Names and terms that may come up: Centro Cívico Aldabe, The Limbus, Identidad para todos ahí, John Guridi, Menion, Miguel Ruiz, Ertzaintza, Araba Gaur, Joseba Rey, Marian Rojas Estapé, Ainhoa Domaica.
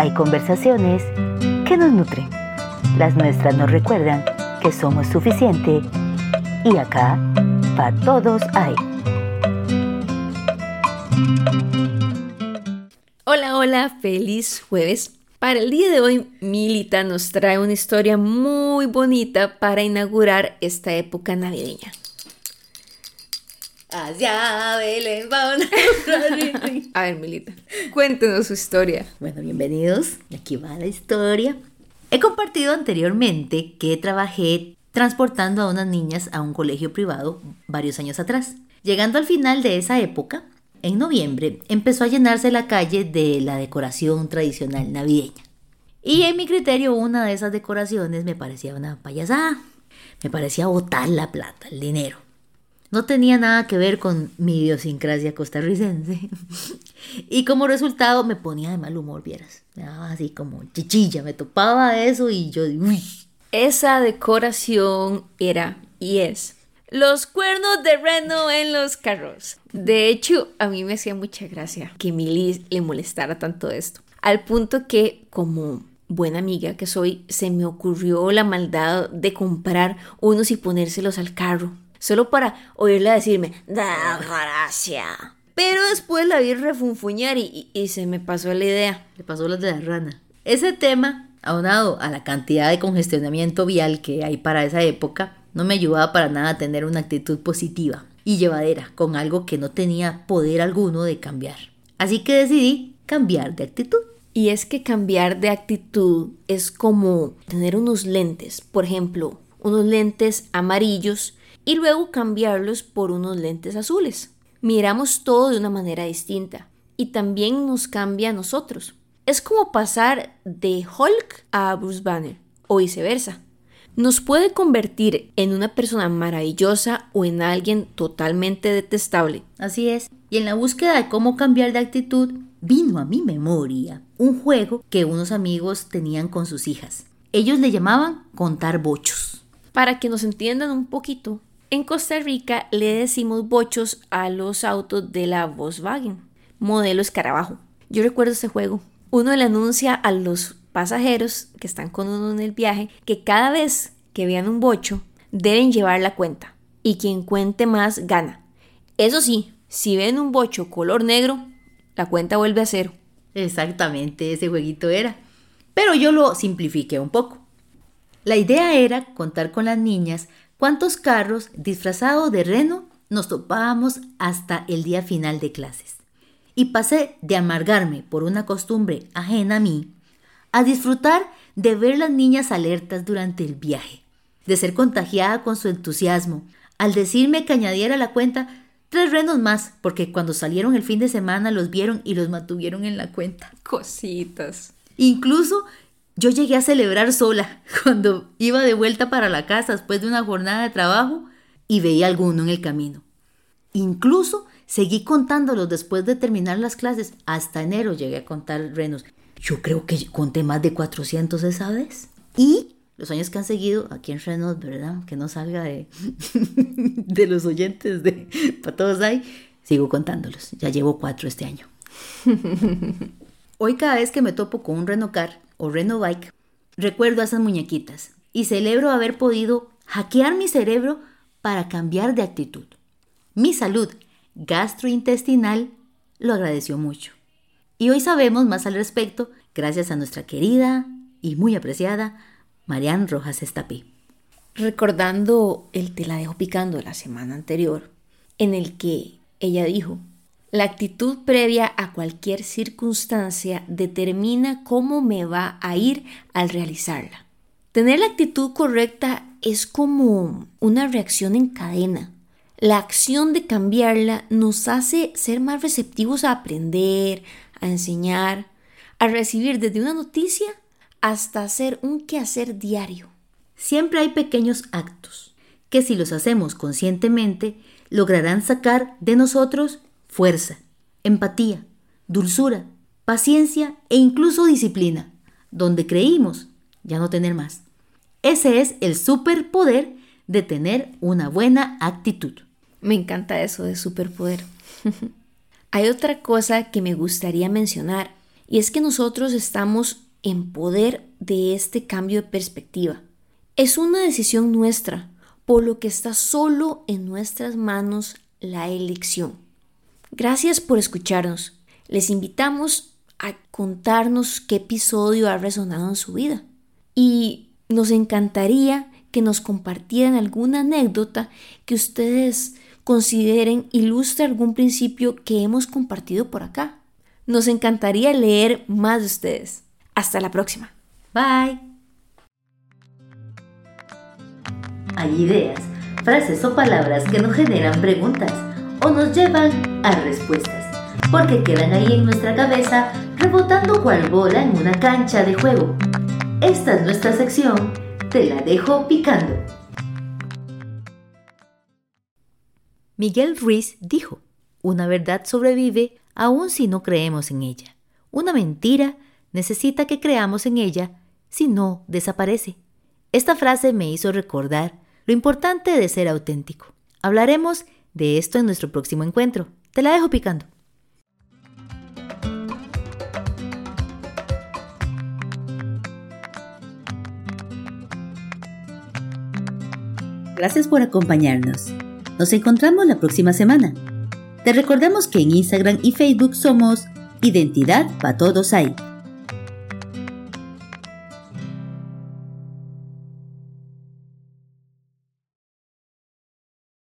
hay conversaciones que nos nutren. Las nuestras nos recuerdan que somos suficiente y acá para todos hay. Hola, feliz jueves. Para el día de hoy, Milita nos trae una historia muy bonita para inaugurar esta época navideña. A ver, Milita, cuéntenos su historia. Bueno, bienvenidos. Aquí va la historia. He compartido anteriormente que trabajé transportando a unas niñas a un colegio privado varios años atrás. Llegando al final de esa época, en noviembre, empezó a llenarse la calle de la decoración tradicional navideña. Y en mi criterio, una de esas decoraciones me parecía una payasada. Me parecía botar la plata, el dinero. No tenía nada que ver con mi idiosincrasia costarricense. Y como resultado me ponía de mal humor, vieras. Me daba así como chichilla, me topaba eso y yo... Uy. Esa decoración era y es los cuernos de reno en los carros. De hecho, a mí me hacía mucha gracia que Mili le molestara tanto esto. Al punto que, como buena amiga que soy, se me ocurrió la maldad de comprar unos y ponérselos al carro. Solo para oírla decirme, ¡da gracia! Pero después la vi refunfuñar y se me pasó la idea. Le pasó la de la rana. Ese tema, aunado a la cantidad de congestionamiento vial que hay para esa época, no me ayudaba para nada a tener una actitud positiva y llevadera con algo que no tenía poder alguno de cambiar. Así que decidí cambiar de actitud. Y es que cambiar de actitud es como tener unos lentes, por ejemplo, unos lentes amarillos y luego cambiarlos por unos lentes azules. Miramos todo de una manera distinta y también nos cambia a nosotros. Es como pasar de Hulk a Bruce Banner o viceversa. Nos puede convertir en una persona maravillosa o en alguien totalmente detestable. Así es. Y en la búsqueda de cómo cambiar de actitud, vino a mi memoria un juego que unos amigos tenían con sus hijas. Ellos le llamaban contar bochos. Para que nos entiendan un poquito, en Costa Rica le decimos bochos a los autos de la Volkswagen, modelo escarabajo. Yo recuerdo este juego. Uno le anuncia a los pasajeros que están con uno en el viaje que cada vez que vean un bocho deben llevar la cuenta y quien cuente más gana. Eso sí, si ven un bocho color negro, la cuenta vuelve a cero. Exactamente, ese jueguito era. Pero yo lo simplifiqué un poco. La idea era contar con las niñas cuántos carros disfrazados de reno nos topábamos hasta el día final de clases. Y pasé de amargarme por una costumbre ajena a mí a disfrutar de ver las niñas alertas durante el viaje, de ser contagiada con su entusiasmo, al decirme que añadiera a la cuenta 3 renos más, porque cuando salieron el fin de semana los vieron y los mantuvieron en la cuenta. Cositas. Incluso yo llegué a celebrar sola cuando iba de vuelta para la casa después de una jornada de trabajo y veía alguno en el camino. Incluso seguí contándolos después de terminar las clases. Hasta enero llegué a contar renos. Yo creo que conté más de 400 esa vez. Y los años que han seguido aquí en Renos, ¿verdad? Que no salga de los oyentes de Para Todos Ahí. Sigo contándolos. Ya llevo 4 este año. Hoy cada vez que me topo con un Renocar o Renobike, recuerdo a esas muñequitas y celebro haber podido hackear mi cerebro para cambiar de actitud. Mi salud gastrointestinal lo agradeció mucho. Y hoy sabemos más al respecto gracias a nuestra querida y muy apreciada Marian Rojas Estapé. Recordando el Te la dejo picando de la semana anterior, en el que ella dijo, la actitud previa a cualquier circunstancia determina cómo me va a ir al realizarla. Tener la actitud correcta es como una reacción en cadena. La acción de cambiarla nos hace ser más receptivos a aprender, a enseñar, a recibir desde una noticia hasta hacer un quehacer diario. Siempre hay pequeños actos que si los hacemos conscientemente lograrán sacar de nosotros fuerza, empatía, dulzura, paciencia e incluso disciplina, donde creímos ya no tener más. Ese es el superpoder de tener una buena actitud. Me encanta eso de superpoder. Hay otra cosa que me gustaría mencionar Y es que nosotros estamos en poder de este cambio de perspectiva. Es una decisión nuestra, por lo que está solo en nuestras manos la elección. Gracias por escucharnos. Les invitamos a contarnos qué episodio ha resonado en su vida. Y nos encantaría que nos compartieran alguna anécdota que ustedes consideren ilustre algún principio que hemos compartido por acá. Nos encantaría leer más de ustedes. Hasta la próxima. Bye. Hay ideas, frases o palabras que nos generan preguntas o nos llevan a respuestas, porque quedan ahí en nuestra cabeza rebotando cual bola en una cancha de juego. Esta es nuestra sección, Te la dejo picando. Miguel Ruiz dijo: una verdad sobrevive aun si no creemos en ella. Una mentira necesita que creamos en ella, si no desaparece. Esta frase me hizo recordar lo importante de ser auténtico. Hablaremos de esto en nuestro próximo encuentro. Te la dejo picando. Gracias por acompañarnos. Nos encontramos la próxima semana. Te recordamos que en Instagram y Facebook somos Identidad para todos ahí.